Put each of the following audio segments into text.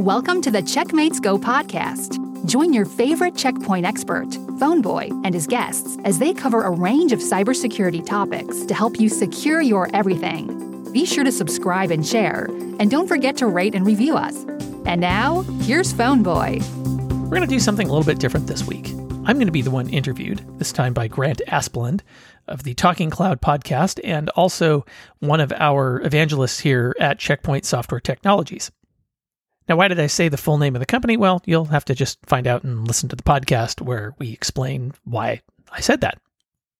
Welcome to the Checkmates Go podcast. Join your favorite Checkpoint expert, Phone Boy, and his guests as they cover a range of cybersecurity topics to help you secure your everything. Be sure to subscribe and share, and don't forget to rate and review us. And now, here's Phone Boy. We're going to do something a little bit different this week. I'm going to be the one interviewed, this time by Grant Asplund of the Talking Cloud podcast, and also one of our evangelists here at Checkpoint Software Technologies. Now, why did I say the full name of the company? Well, you'll have to just find out and listen to the podcast where we explain why I said that.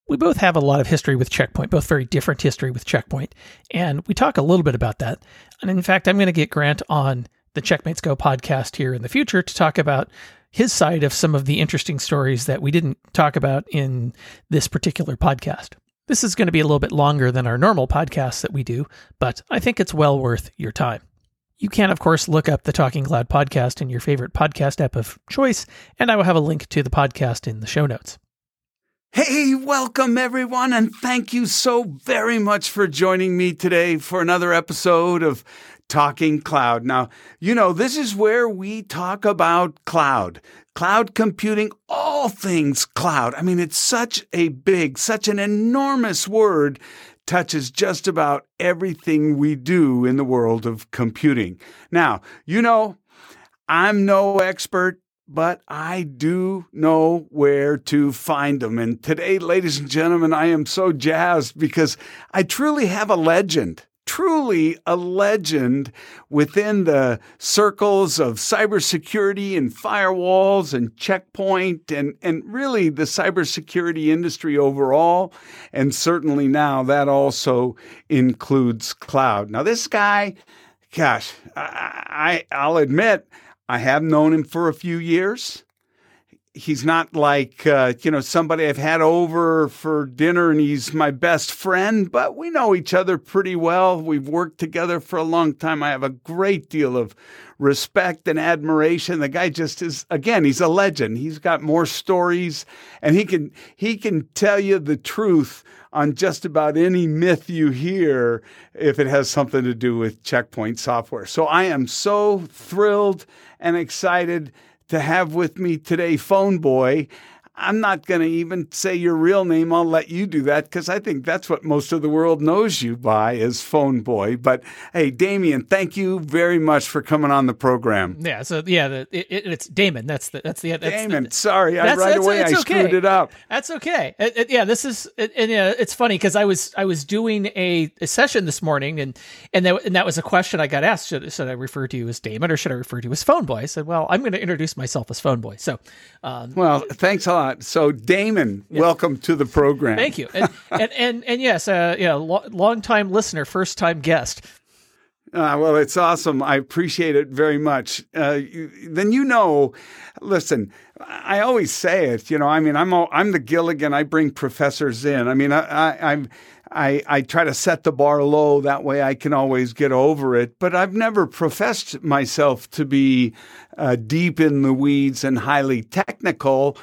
We both have a lot of history with Checkpoint, both very different history with Checkpoint, and we talk a little bit about that. And in fact, I'm going to get Grant on the Checkmates Go podcast here in the future to talk about his side of some of the interesting stories that we didn't talk about in this particular podcast. This is going to be a little bit longer than our normal podcasts that we do, but I think it's well worth your time. You can, of course, look up the Talking Cloud podcast in your favorite podcast app of choice, and I will have a link to the podcast in the show notes. Hey, welcome everyone, and thank you so very much for joining me today for another episode of Talking Cloud. Now, you know, this is where we talk about cloud computing, all things cloud. I mean, it's such an enormous word. Touches just about everything we do in the world of computing. Now, you know, I'm no expert, but I do know where to find them. And today, ladies and gentlemen, I am so jazzed because I truly have a legend. Truly a legend within the circles of cybersecurity and firewalls and Checkpoint and really the cybersecurity industry overall. And certainly now that also includes cloud. Now this guy, gosh, I'll admit I have known him for a few years. He's not like, somebody I've had over for dinner and he's my best friend, but we know each other pretty well. We've worked together for a long time. I have a great deal of respect and admiration. The guy just is, again, he's a legend. He's got more stories and he can tell you the truth on just about any myth you hear if it has something to do with Checkpoint software. So I am so thrilled and excited to have with me today, Phone Boy. I'm not going to even say your real name. I'll let you do that because I think that's what most of the world knows you by is Phone Boy. But hey, Damien, thank you very much for coming on the program. Yeah. So yeah, it's Damon. Screwed it up. That's okay. It's funny because I was doing a session this morning and that was a question I got asked. Should I refer to you as Damon or should I refer to you as Phone Boy? I said, well, I'm going to introduce myself as Phone Boy. So, well, thanks a lot. So, Damon, yeah. Welcome to the program. Thank you, and yes, long-time listener, first-time guest. Well, it's awesome. I appreciate it very much. Listen, I always say it. You know, I mean, I'm the Gilligan. I bring professors in. I mean, I try to set the bar low. That way I can always get over it. But I've never professed myself to be deep in the weeds and highly technical.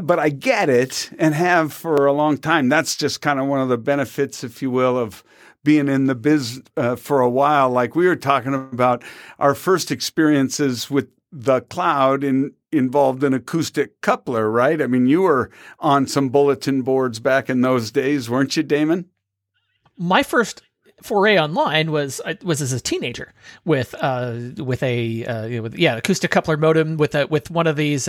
But I get it and have for a long time. That's just kind of one of the benefits, if you will, of being in the biz for a while. Like we were talking about our first experiences with the cloud involved an acoustic coupler, right? I mean, you were on some bulletin boards back in those days, weren't you, Damon? My first foray online was as a teenager with acoustic coupler modem with one of these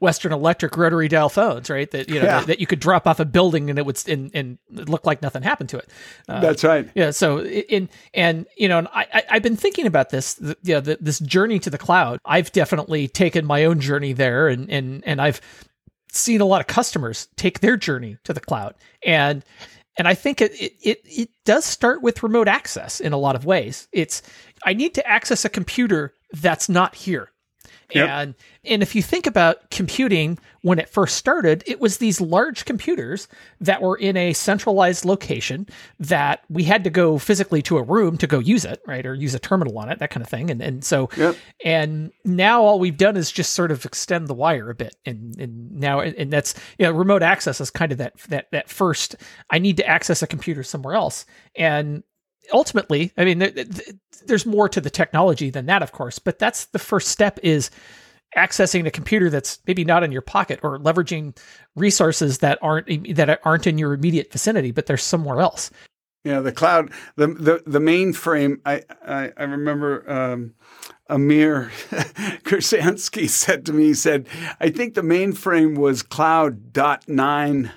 Western Electric rotary dial phones, right? That you could drop off a building and it would and it looked like nothing happened to it. That's right. Yeah. So I've been thinking about this. This journey to the cloud. I've definitely taken my own journey there, and I've seen a lot of customers take their journey to the cloud . And I think it does start with remote access in a lot of ways. It's, I need to access a computer that's not here. Yep. And if you think about computing, when it first started, it was these large computers that were in a centralized location that we had to go physically to a room to go use it, right? Or use a terminal on it, that kind of thing. And now all we've done is just sort of extend the wire a bit. And now that's, remote access is kind of that first, I need to access a computer somewhere else. And ultimately, I mean, there's more to the technology than that, of course, but that's the first step, is accessing a computer that's maybe not in your pocket, or leveraging resources that aren't in your immediate vicinity, but they're somewhere else. Yeah, the cloud, the mainframe. I remember Amir Krasansky said to me, he said, I think the mainframe was cloud.9.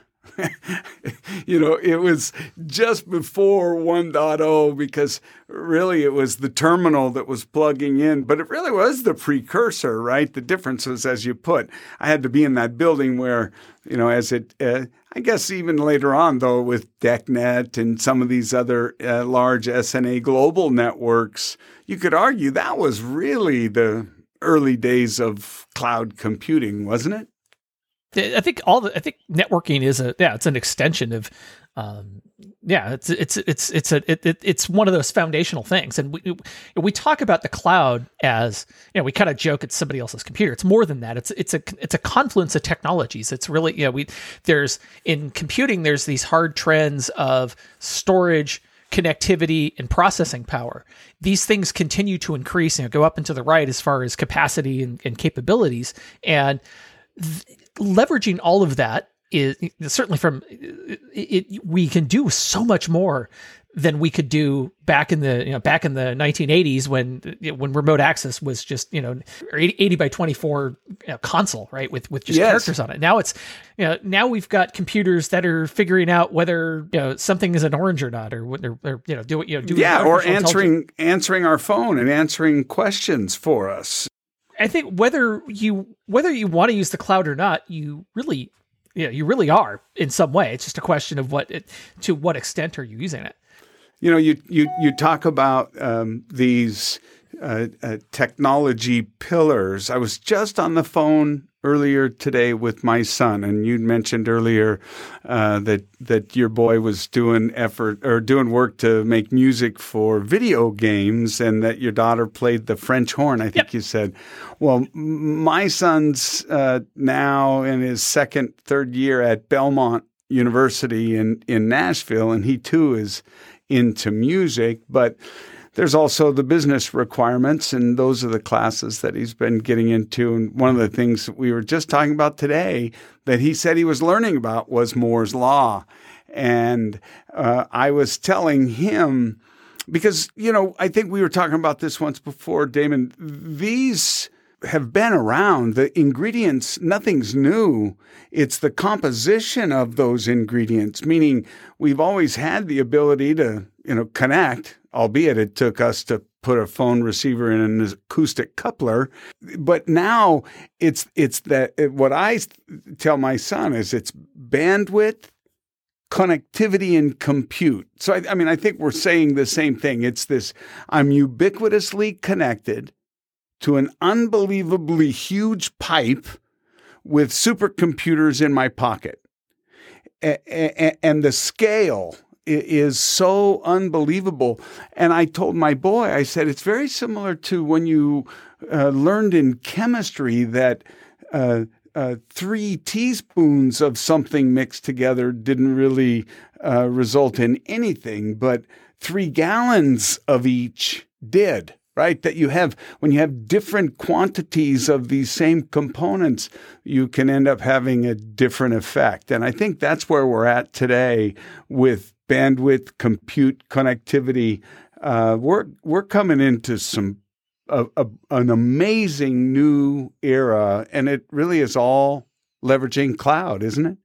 You know, it was just before 1.0, because really it was the terminal that was plugging in, but it really was the precursor, right? The difference was, as you put, I had to be in that building where, you know, as it, I guess even later on though, with DECnet and some of these other large SNA global networks, you could argue that was really the early days of cloud computing, wasn't it? I think networking is it's an extension of, it's one of those foundational things. And we talk about the cloud as, you know, we kind of joke it's somebody else's computer. It's more than that. It's a confluence of technologies. It's really, you know, there's in computing, there's these hard trends of storage, connectivity, and processing power. These things continue to increase, you know, go up and to the right as far as capacity and capabilities. And leveraging all of that is certainly we can do so much more than we could do back in the 1980s when remote access was just, you know, 80 by 24 console, right, with just characters on it. Now it's, you know, now we've got computers that are figuring out whether, you know, something is an orange or not, or you know, or answering our phone and answering questions for us. I think whether you want to use the cloud or not, you really are in some way. It's just a question of to what extent are you using it. You know, you talk about these technology pillars. I was just on the phone earlier today with my son, and you mentioned earlier that your boy was doing work to make music for video games, and that your daughter played the French horn, I think. Yep. You said, well, my son's now in his third year at Belmont University in Nashville, and he too is into music, but there's also the business requirements, and those are the classes that he's been getting into. And one of the things that we were just talking about today that he said he was learning about was Moore's Law. And I was telling him, because, you know, I think we were talking about this once before, Damon, these have been around. The ingredients, nothing's new. It's the composition of those ingredients, meaning we've always had the ability to, you know, connect, albeit it took us to put a phone receiver in an acoustic coupler. But now what I tell my son is it's bandwidth, connectivity, and compute. So, I mean, I think we're saying the same thing. It's this, I'm ubiquitously connected to an unbelievably huge pipe with supercomputers in my pocket. And the scale is so unbelievable. And I told my boy, I said, it's very similar to when you learned in chemistry that 3 teaspoons of something mixed together didn't really result in anything, but 3 gallons of each did. Right? That you have, when you have different quantities of these same components, you can end up having a different effect. And I think that's where we're at today with bandwidth, compute, connectivity. We're coming into some an amazing new era, and it really is all leveraging cloud, isn't it?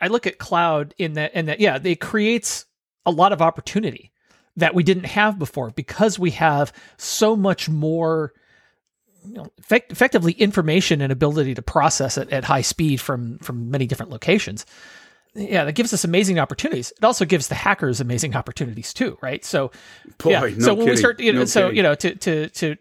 I look at cloud in that it creates a lot of opportunity that we didn't have before, because we have so much more, you know, effectively information and ability to process it at high speed from many different locations. Yeah, that gives us amazing opportunities. It also gives the hackers amazing opportunities too, right? So, boy, yeah.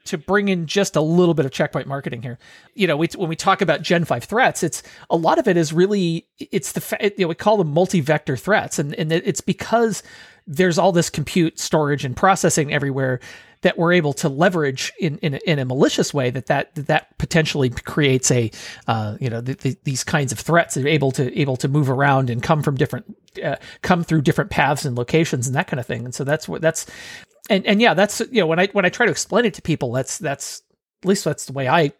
To bring in just a little bit of Checkpoint marketing here, you know, when we talk about Gen 5 threats, it's a lot of it is really, it's the, you know, we call them multi-vector threats, and it's because there's all this compute, storage, and processing everywhere that we're able to leverage in a malicious way, that potentially creates a these kinds of threats that are able to move around and come from different come through different paths and locations and that kind of thing. And so that's when I try to explain it to people, that's at least that's the way I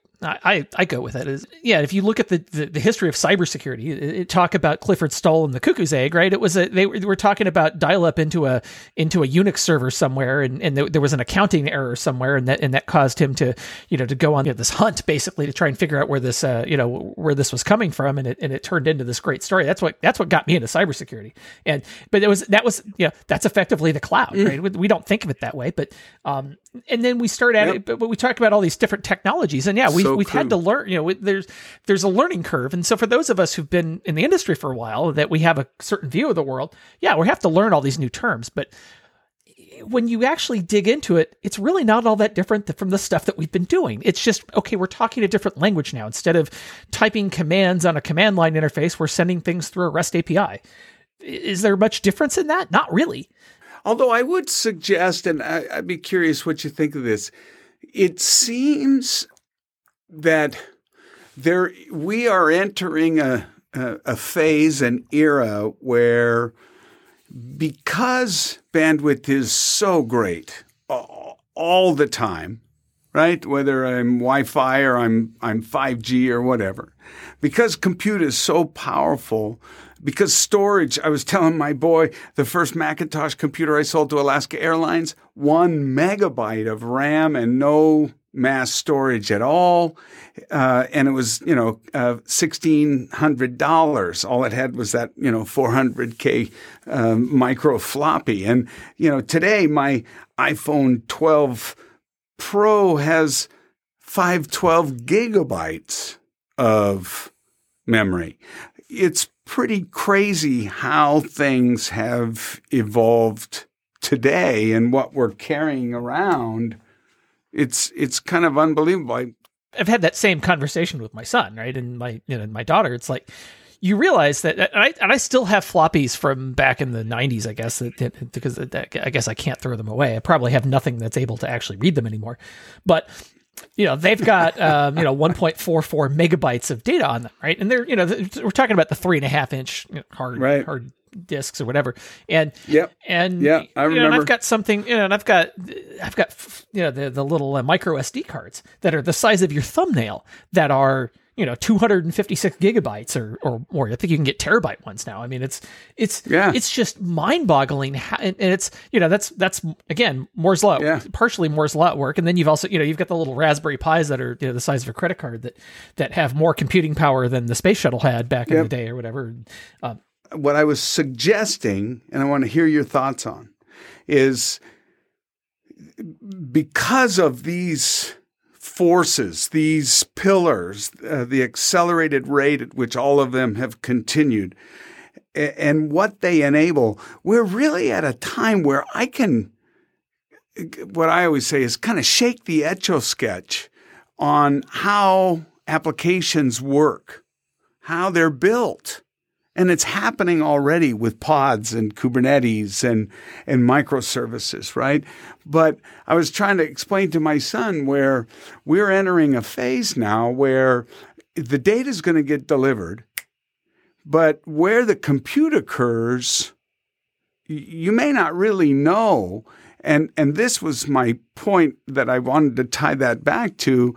go with it. If you look at the history of cybersecurity, it talk about Clifford Stoll and the cuckoo's egg, right? It was they were talking about dial-up into a Unix server somewhere, and there was an accounting error somewhere, and that caused him to go on this hunt basically to try and figure out where this was coming from, and it turned into this great story. That's what got me into cybersecurity, but that's effectively the cloud, right? We don't think of it that way, but then we start at it, but we talk about all these different technologies, and we've had to learn, there's a learning curve. And so for those of us who've been in the industry for a while, that we have a certain view of the world, we have to learn all these new terms. But when you actually dig into it, it's really not all that different from the stuff that we've been doing. It's just, okay, we're talking a different language now. Instead of typing commands on a command line interface, we're sending things through a REST API. Is there much difference in that? Not really. Although I would suggest, and I'd be curious what you think of this, it seems that we are entering a phase, an era where, because bandwidth is so great all the time, right? Whether I'm Wi-Fi or I'm 5G or whatever, because compute is so powerful, because storage, I was telling my boy, the first Macintosh computer I sold to Alaska Airlines, 1 megabyte of RAM and no mass storage at all, and it was $1,600. All it had was that 400K micro floppy. And today my iPhone 12 Pro has 512 gigabytes of memory. It's pretty crazy how things have evolved today and what we're carrying around. It's kind of unbelievable. I've had that same conversation with my son, right, and my daughter. It's like, you realize that, and I still have floppies from back in the 90s, I guess, because I guess I can't throw them away. I probably have nothing that's able to actually read them anymore. But they've got 1.44 megabytes of data on them, right? And they're we're talking about the 3.5-inch hard discs or whatever, and I remember. And I've got something, and I've got the little micro SD cards that are the size of your thumbnail that are 256 gigabytes or more. I think you can get terabyte ones now. I mean, it's just mind-boggling. And it's, that's again, Moore's Law, partially Moore's Law at work. And then you've also, you've got the little Raspberry Pis that are the size of a credit card that have more computing power than the space shuttle had back in the day or whatever. What I was suggesting, and I want to hear your thoughts on, is because of these forces, these pillars, the accelerated rate at which all of them have continued, and what they enable, we're really at a time where I can, what I always say is, kind of shake the Etch-a-Sketch on how applications work, how they're built. And it's happening already with pods and Kubernetes and microservices, right? But I was trying to explain to my son where we're entering a phase now where the data is going to get delivered, but where the compute occurs, you may not really know. And this was my point that I wanted to tie that back to.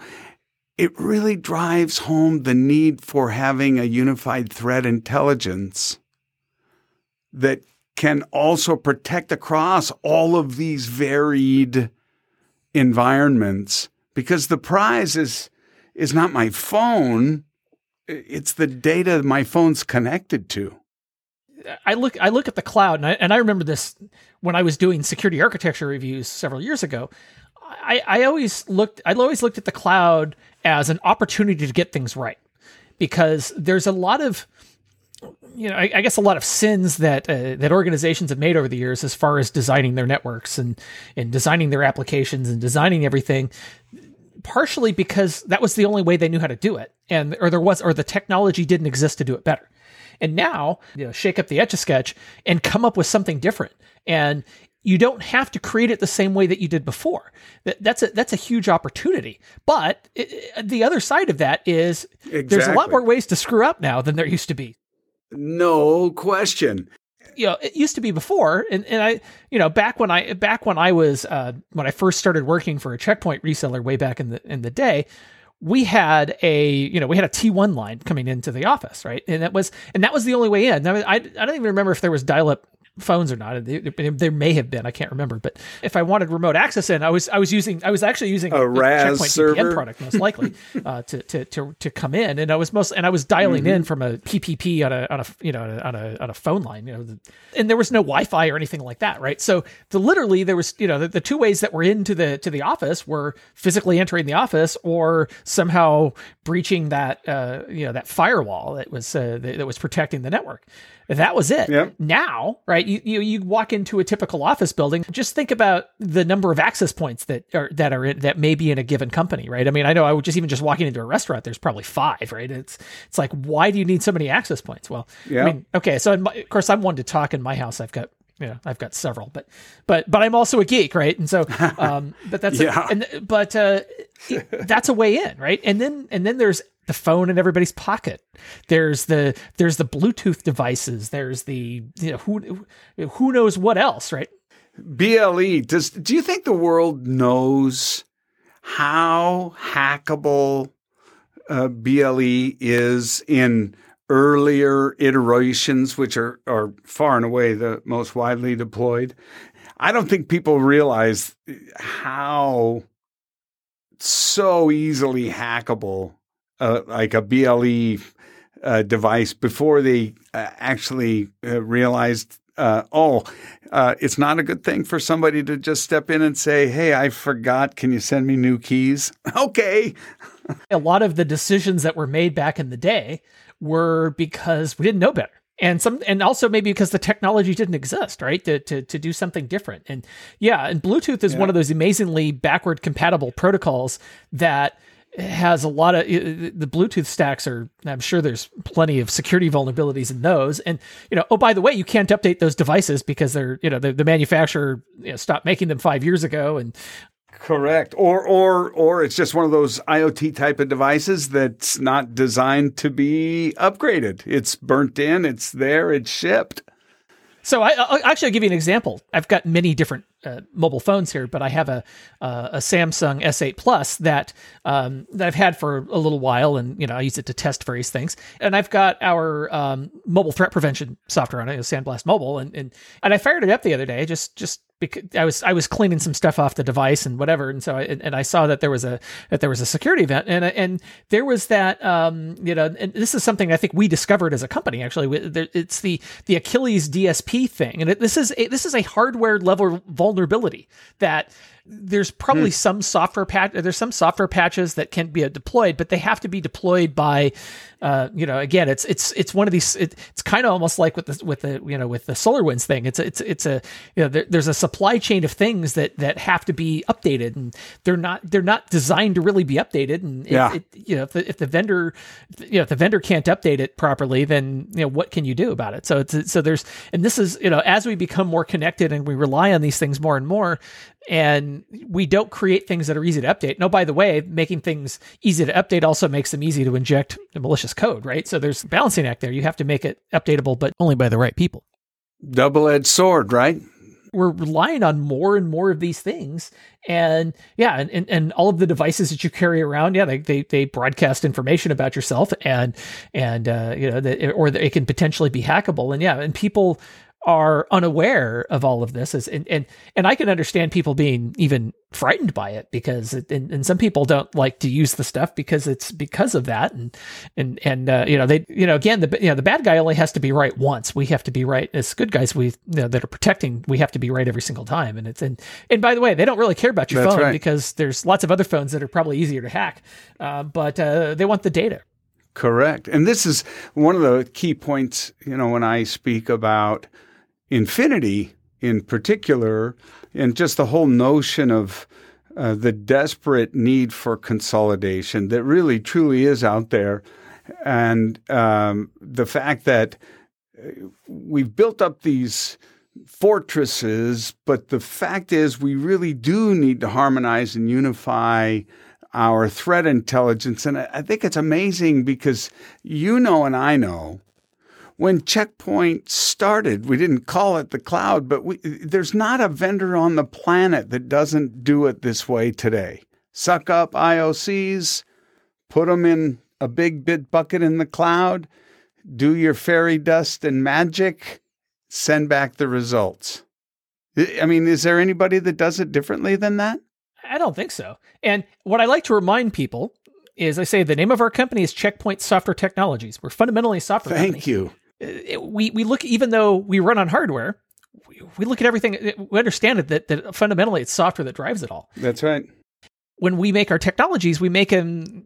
It really drives home the need for having a unified threat intelligence that can also protect across all of these varied environments, because the prize is not my phone. It's the data my phone's connected to. I look at the cloud, and I remember this when I was doing security architecture reviews several years ago. I always looked at the cloud as an opportunity to get things right, because there's a lot of, I guess a lot of sins that organizations have made over the years as far as designing their networks and designing their applications and designing everything, partially because that was the only way they knew how to do it, or the technology didn't exist to do it better. And now, shake up the Etch-a-Sketch and come up with something different. And you don't have to create it the same way that you did before. That's a huge opportunity. But the other side of that is there's a lot more ways to screw up now than there used to be. No question. You know, it used to be before, and I, you know, back when I was when I first started working for a Checkpoint reseller way back in the day, we had a T1 line coming into the office, right? And that was the only way in. I don't even remember if there was dial-up phones or not. There may have been, I can't remember. But if I wanted remote access in, I was actually using a Checkpoint VPN product most likely to come in, and I was dialing in from a PPP on a phone line, and there was no Wi-Fi or anything like that, right? So there was the two ways that were into the office were physically entering the office or somehow breaching that that firewall that was protecting the network. That was it. Yep. Now, right? You walk into a typical office building. Just think about the number of access points that may be in a given company, right? I mean, I know I would just walking into a restaurant, there's probably 5, right? It's like, why do you need so many access points? Well, yep. I mean, okay. So of course, I'm one to talk. In my house, I've got several, but I'm also a geek, right? And so, but that's that's a way in, right? And then there's the phone in everybody's pocket. There's the Bluetooth devices. There's the who knows what else, right? BLE. Do you think the world knows how hackable BLE is in earlier iterations, which are far and away the most widely deployed? I don't think people realize how so easily hackable like a BLE device before they actually realized, it's not a good thing for somebody to just step in and say, hey, I forgot. Can you send me new keys? Okay. A lot of the decisions that were made back in the day were because we didn't know better. And also maybe because the technology didn't exist, right? To do something different. And Bluetooth is one of those amazingly backward compatible protocols that has a lot of the Bluetooth stacks are, I'm sure there's plenty of security vulnerabilities in those. And, by the way, you can't update those devices because they're, the manufacturer stopped making them 5 years ago. And correct. Or it's just one of those IoT type of devices that's not designed to be upgraded. It's burnt in, it's there, it's shipped. So I'll give you an example. I've got many different mobile phones here, but I have a Samsung S8 Plus that I've had for a little while, and I use it to test various things. And I've got our mobile threat prevention software on it, Sandblast Mobile, and I fired it up the other day just because I was cleaning some stuff off the device and whatever, and so I saw that there was a security event, and there was that and this is something I think we discovered as a company actually. It's the Achilles DSP thing, and this is a hardware level vulnerability that there's probably some software patch. There's some software patches that can be deployed, but they have to be deployed by, Again, it's one of these. It's kind of almost like with the SolarWinds thing. There's a supply chain of things that have to be updated, and they're not designed to really be updated. And if the vendor can't update it properly, then what can you do about it? So as we become more connected and we rely on these things more and more. And we don't create things that are easy to update. No, by the way, making things easy to update also makes them easy to inject the malicious code, right? So there's a balancing act there. You have to make it updatable, but only by the right people. Double-edged sword, right? We're relying on more and more of these things. And all of the devices that you carry around, they broadcast information about yourself or it can potentially be hackable. And people are unaware of all of this, and I can understand people being even frightened by it because some people don't like to use the stuff because of that, the bad guy only has to be right once. We have to be right as good guys. That are protecting. We have to be right every single time. And by the way, they don't really care about your phone because there's lots of other phones that are probably easier to hack, but they want the data. Correct, and this is one of the key points. When I speak about Infinity in particular, and just the whole notion of the desperate need for consolidation that really truly is out there. And the fact that we've built up these fortresses, but the fact is we really do need to harmonize and unify our threat intelligence. And I think it's amazing because you know and I know when Checkpoint started, we didn't call it the cloud, but there's not a vendor on the planet that doesn't do it this way today. Suck up IOCs, put them in a big bit bucket in the cloud, do your fairy dust and magic, send back the results. I mean, is there anybody that does it differently than that? I don't think so. And what I like to remind people is I say the name of our company is Checkpoint Software Technologies. We're fundamentally a software company. Thank you. We look, even though we run on hardware, we look at everything. We understand it that fundamentally it's software that drives it all. That's right. When we make our technologies, we make them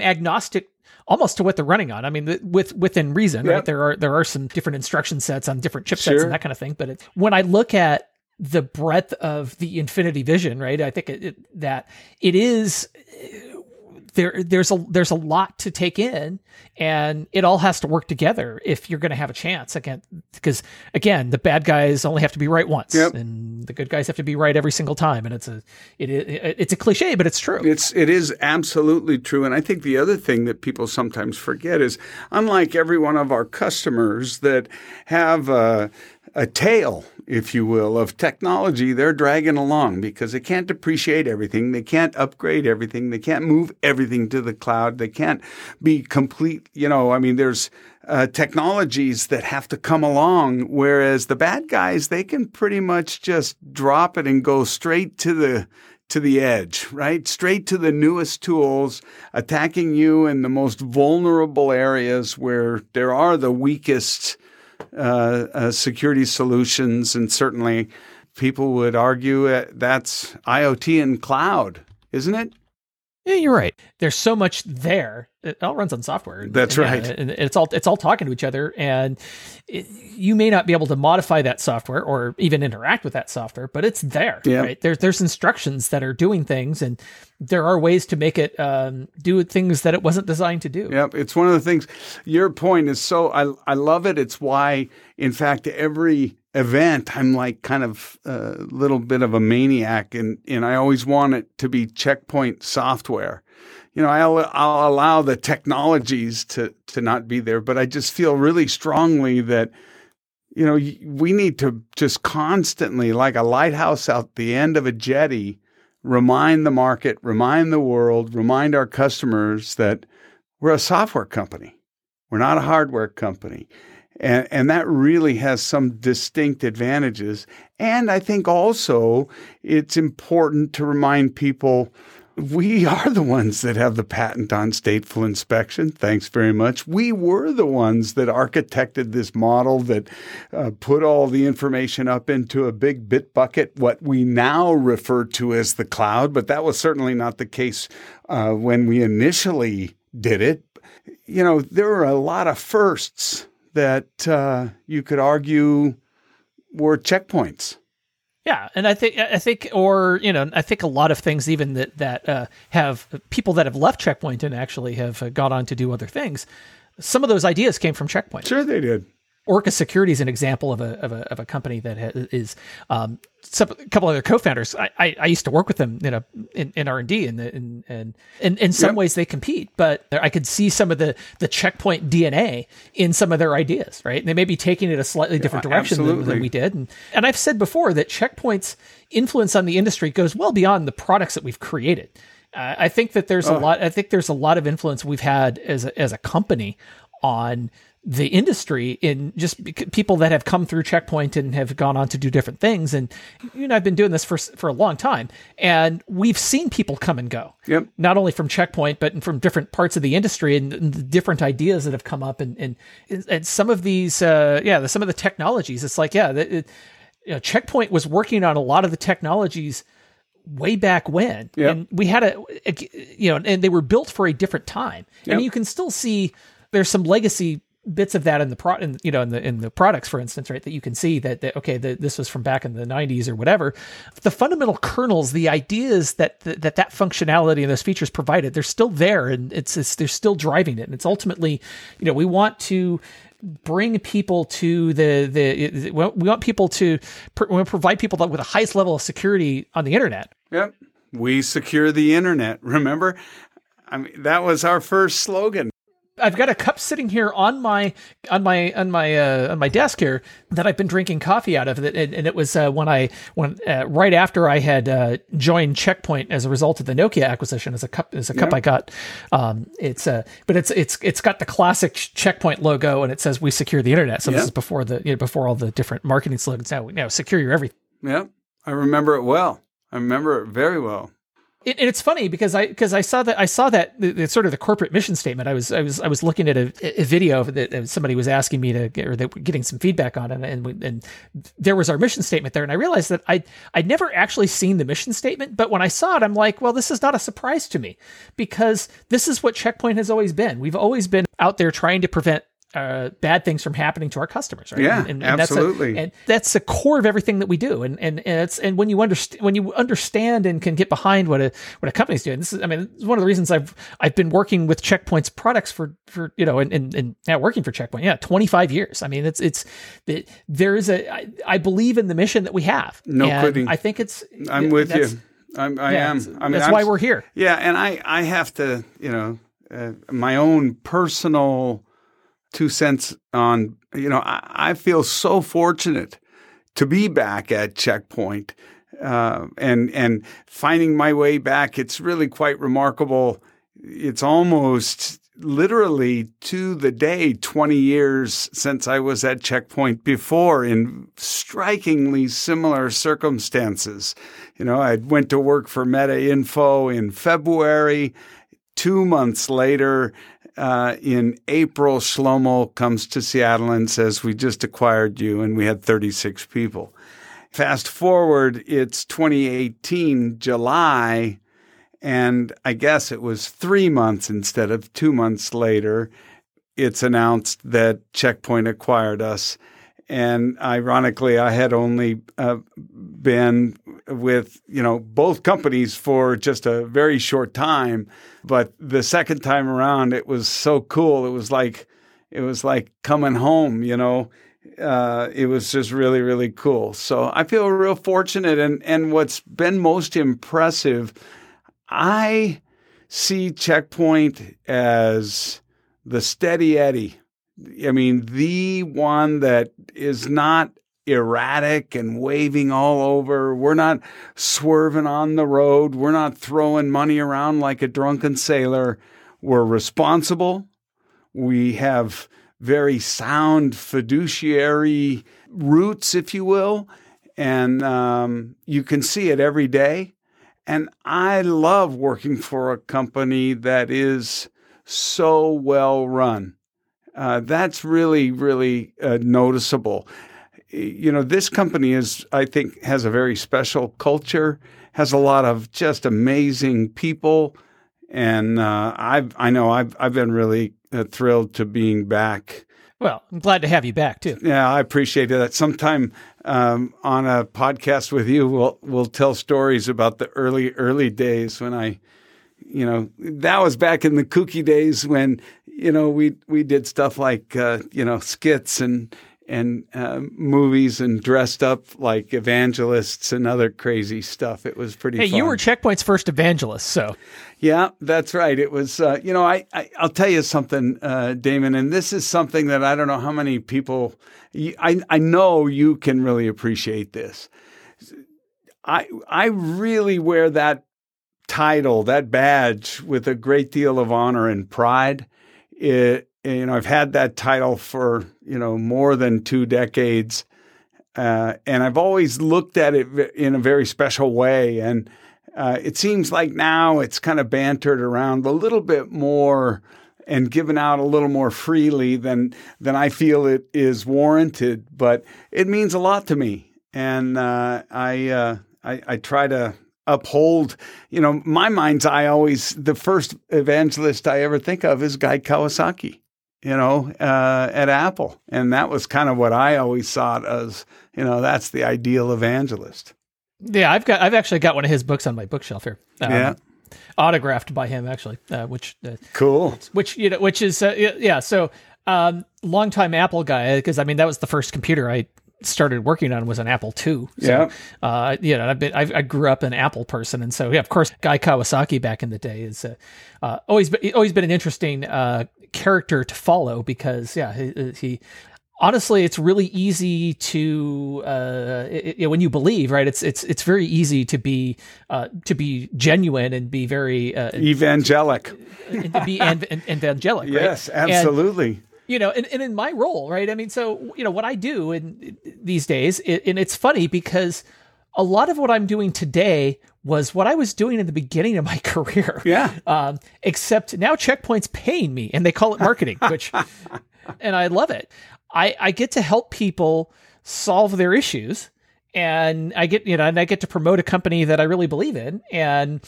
agnostic almost to what they're running on. I mean, within reason, yep. Right? There are some different instruction sets on different chipsets and that kind of thing. But when I look at the breadth of the Infinity Vision, right? I think there's a lot to take in, and it all has to work together if you're going to have a chance again, because again, the bad guys only have to be right once, yep. And the good guys have to be right every single time. And it's a cliche, but it's true. It is absolutely true. And I think the other thing that people sometimes forget is, unlike every one of our customers that have a tail, if you will, of technology they're dragging along because they can't depreciate everything. They can't upgrade everything. They can't move everything to the cloud. They can't be complete. You know, I mean, there's technologies that have to come along, whereas the bad guys, they can pretty much just drop it and go straight to the edge, right? Straight to the newest tools, attacking you in the most vulnerable areas where there are the weakest security solutions, and certainly people would argue that's IoT and cloud, isn't it? Yeah, you're right. There's so much there. It all runs on software. That's right. And it's all talking to each other, and you may not be able to modify that software or even interact with that software, but it's there, yeah. Right? There's instructions that are doing things, and there are ways to make it do things that it wasn't designed to do. Yep. It's one of the things. Your point is I love it. It's why, in fact, every event, I'm like kind of a little bit of a maniac, and I always want it to be Checkpoint Software. You know, I'll allow the technologies to not be there, but I just feel really strongly that, you know, we need to just constantly, like a lighthouse out the end of a jetty, remind the market, remind the world, remind our customers that we're a software company. We're not a hardware company. And that really has some distinct advantages. And I think also it's important to remind people we are the ones that have the patent on stateful inspection. Thanks very much. We were the ones that architected this model that put all the information up into a big bit bucket, what we now refer to as the cloud. But that was certainly not the case when we initially did it. You know, there were a lot of firsts that you could argue were checkpoints. Yeah, and I think a lot of things even that have people that have left Checkpoint and actually have gone on to do other things. Some of those ideas came from Checkpoint. Sure, they did. Orca Security is an example of a company that is a couple of their co-founders. I used to work with them in R&D, and in some ways they compete, but I could see some of the Checkpoint DNA in some of their ideas, right? And they may be taking it a slightly different direction than we did. And I've said before that Checkpoint's influence on the industry goes well beyond the products that we've created. I think that there's a lot of influence we've had as a company on the industry in just people that have come through Checkpoint and have gone on to do different things. And you and I've been doing this for a long time, and we've seen people come and go, yep. Not only from Checkpoint, but from different parts of the industry and the different ideas that have come up. And some of these, some of the technologies, it's like, Checkpoint was working on a lot of the technologies way back when, yep. And we had and they were built for a different time, yep. And you can still see there's some legacy bits of that in the in the products, for instance, right? That you can see that this was from back in the 90s or whatever. The fundamental kernels, the ideas that functionality and those features provided, they're still there, and they're still driving it. And it's ultimately, we want to bring people to the we want people to provide people with the highest level of security on the internet. Yep. We secure the internet. Remember? I mean, that was our first slogan. I've got a cup sitting here on my desk here that I've been drinking coffee out of, and it was when right after I had joined Checkpoint as a result of the Nokia acquisition. As a cup I got. It's got the classic Checkpoint logo, and it says we secure the internet. So This is before before all the different marketing slogans. Now secure your everything. Yeah, I remember it well. I remember it very well. And it's funny because I saw that it's sort of the corporate mission statement. I was looking at a video that somebody was asking me to get, or that we're getting some feedback on, and there was our mission statement there, and I realized that I'd never actually seen the mission statement, but when I saw it, I'm like, well, this is not a surprise to me, because this is what Checkpoint has always been. We've always been out there trying to prevent bad things from happening to our customers, right? Yeah, and absolutely. That's the core of everything that we do. And when you understand and can get behind what a company's doing, this is one of the reasons I've been working with Checkpoint's products for now working for Checkpoint, 25 years. I mean, I believe in the mission that we have. No kidding. I think I'm with you. I am. That's why we're here. Yeah. And I have to, my own personal 2 cents on, I feel so fortunate to be back at Checkpoint and finding my way back. It's really quite remarkable. It's almost literally to the day 20 years since I was at Checkpoint before, in strikingly similar circumstances. I went to work for MetaInfo in February. 2 months later, in April, Shlomo comes to Seattle and says, we just acquired you, and we had 36 people. Fast forward, it's 2018, July, and I guess it was 3 months instead of 2 months later, it's announced that Checkpoint acquired us. And ironically, I had only been with, both companies for just a very short time. But the second time around, it was so cool. It was like coming home, it was just really, really cool. So I feel real fortunate. And what's been most impressive, I see Checkpoint as the steady Eddie. The one that is not erratic and waving all over. We're not swerving on the road. We're not throwing money around like a drunken sailor. We're responsible. We have very sound fiduciary roots, if you will. And you can see it every day. And I love working for a company that is so well run. That's really, really noticeable. This company has a very special culture, has a lot of just amazing people. And I've been really thrilled to being back. Well, I'm glad to have you back, too. Yeah, I appreciate that. Sometime on a podcast with you, we'll tell stories about the early days when that was back in the kooky days when, we did stuff like, skits and movies and dressed up like evangelists and other crazy stuff. It was pretty fun. You were Checkpoint's first evangelist, so. Yeah, that's right. It was, I'll tell you something, Damon, and this is something that I don't know how many people, I know you can really appreciate this. I really wear that title, that badge, with a great deal of honor and pride. I've had that title for, more than 2 decades. And I've always looked at it in a very special way. And it seems like now it's kind of bantered around a little bit more and given out a little more freely than I feel it is warranted. But it means a lot to me. And I try to uphold, my mind's eye always, the first evangelist I ever think of is Guy Kawasaki, at Apple. And that was kind of what I always thought as, that's the ideal evangelist. Yeah, I've actually got one of his books on my bookshelf here. Autographed by him, actually, which cool. Which is, yeah. So Longtime Apple guy, because I mean that was the first computer I started working on was an Apple II. So, yeah. You know, I grew up an Apple person, and so yeah, of course, Guy Kawasaki back in the day is always been an interesting character to follow because yeah, he honestly, it's really easy to when you believe, right? It's very easy to be genuine and be very evangelic. Evangelic. Yes, right? Absolutely. And, you know, and in my role, right? I mean, so, you know, what I do in these days, and it's funny because a lot of what I'm doing today was what I was doing in the beginning of my career. Yeah. Except now Checkpoint's paying me, and they call it marketing, which, and I love it. I get to help people solve their issues, and I get, you know, and I get to promote a company that I really believe in, and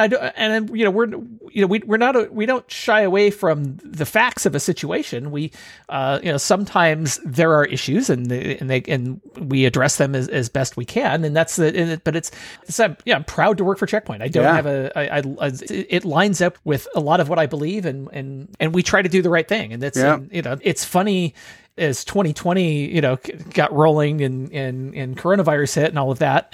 I do, and you know we don't shy away from the facts of a situation. We you know, sometimes there are issues and we address them as best we can, and that's it. But I'm proud to work for Checkpoint. I don't have it lines up with a lot of what I believe, and we try to do the right thing, and that's you know, it's funny. As 2020, you know, got rolling and coronavirus hit and all of that,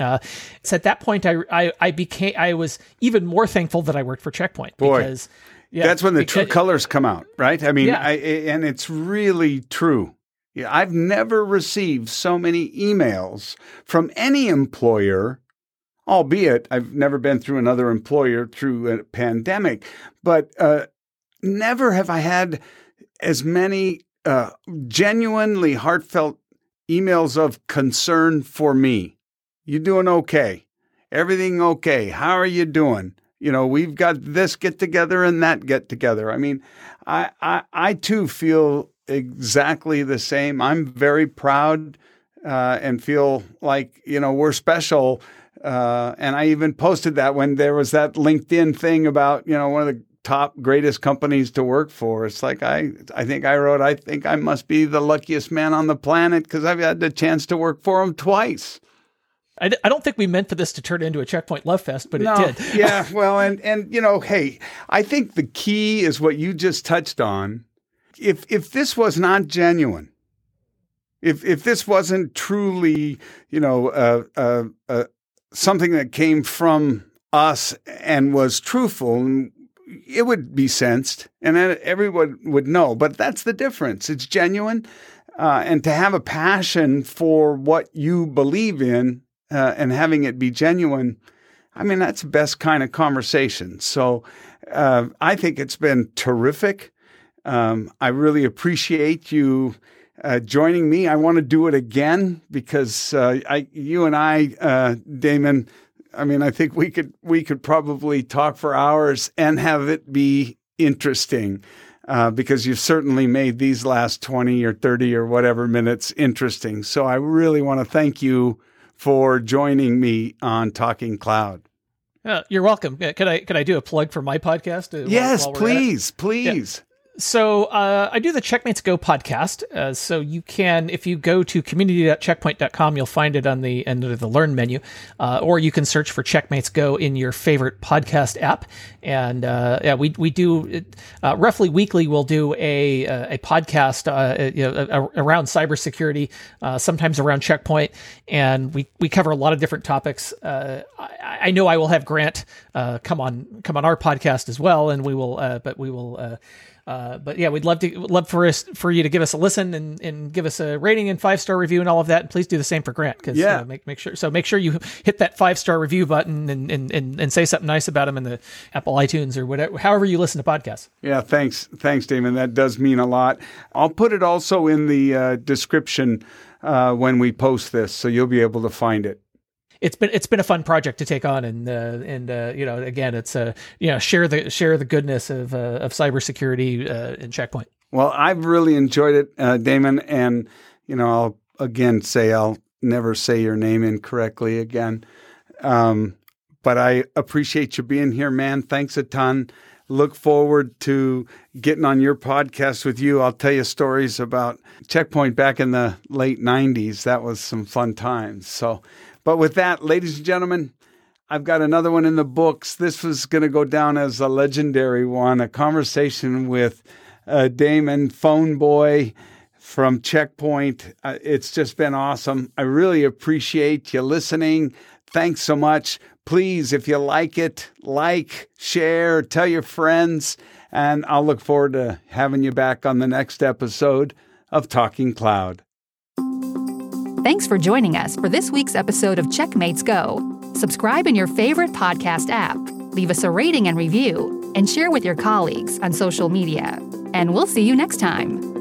it's at that point I was even more thankful that I worked for Checkpoint. Boy, because that's when the true colors come out, right? I mean, and it's really true. Yeah, I've never received so many emails from any employer, albeit I've never been through another employer through a pandemic, but never have I had as many genuinely heartfelt emails of concern for me. You doing okay? Everything okay? How are you doing? You know, we've got this get together and that get together. I mean, I too feel exactly the same. I'm very proud and feel like, you know, we're special. And I even posted that when there was that LinkedIn thing about, you know, one of the top greatest companies to work for. It's like I think I must be the luckiest man on the planet because I've had the chance to work for them twice. I don't think we meant for this to turn into a Checkpoint love fest, but it did. Yeah, well, and you know, hey, I think the key is what you just touched on. If this was not genuine, if this wasn't truly, you know, something that came from us and was truthful, and it would be sensed, and then everyone would know. But that's the difference. It's genuine, and to have a passion for what you believe in and having it be genuine, I mean, that's the best kind of conversation. So I think it's been terrific. I really appreciate you joining me. I want to do it again because you and I, Damon, I mean, I think we could probably talk for hours and have it be interesting because you've certainly made these last 20 or 30 or whatever minutes interesting. So I really want to thank you for joining me on Talking Cloud. You're welcome. Can I do a plug for my podcast? Yes, please. Yeah. So I do the Checkmates Go podcast. So you can, if you go to community.checkpoint.com, you'll find it on the end of the Learn menu, or you can search for Checkmates Go in your favorite podcast app. And we do roughly weekly. We'll do a podcast around cybersecurity, sometimes around Checkpoint, and we cover a lot of different topics. I know I will have Grant come on our podcast as well, and we will. But yeah, we'd love for you to give us a listen and give us a rating and 5-star review and all of that. And please do the same for Grant. Cause make sure you hit that 5-star review button and say something nice about him in the Apple iTunes or whatever, however you listen to podcasts. Yeah. Thanks, Damon. That does mean a lot. I'll put it also in the description when we post this, so you'll be able to find it. It's been a fun project to take on, and you know, again, it's share the goodness of cybersecurity in Checkpoint. Well, I've really enjoyed it, Damon, and you know, I'll again say I'll never say your name incorrectly again, but I appreciate you being here, man. Thanks a ton. Look forward to getting on your podcast with you. I'll tell you stories about Checkpoint back in the late 90s. That was some fun times. So. But with that, ladies and gentlemen, I've got another one in the books. This was going to go down as a legendary one, a conversation with Damon, Phone Boy from Checkpoint. It's just been awesome. I really appreciate you listening. Thanks so much. Please, if you like it, like, share, tell your friends, and I'll look forward to having you back on the next episode of Talking Cloud. Thanks for joining us for this week's episode of Checkmates Go. Subscribe in your favorite podcast app, leave us a rating and review, and share with your colleagues on social media. And we'll see you next time.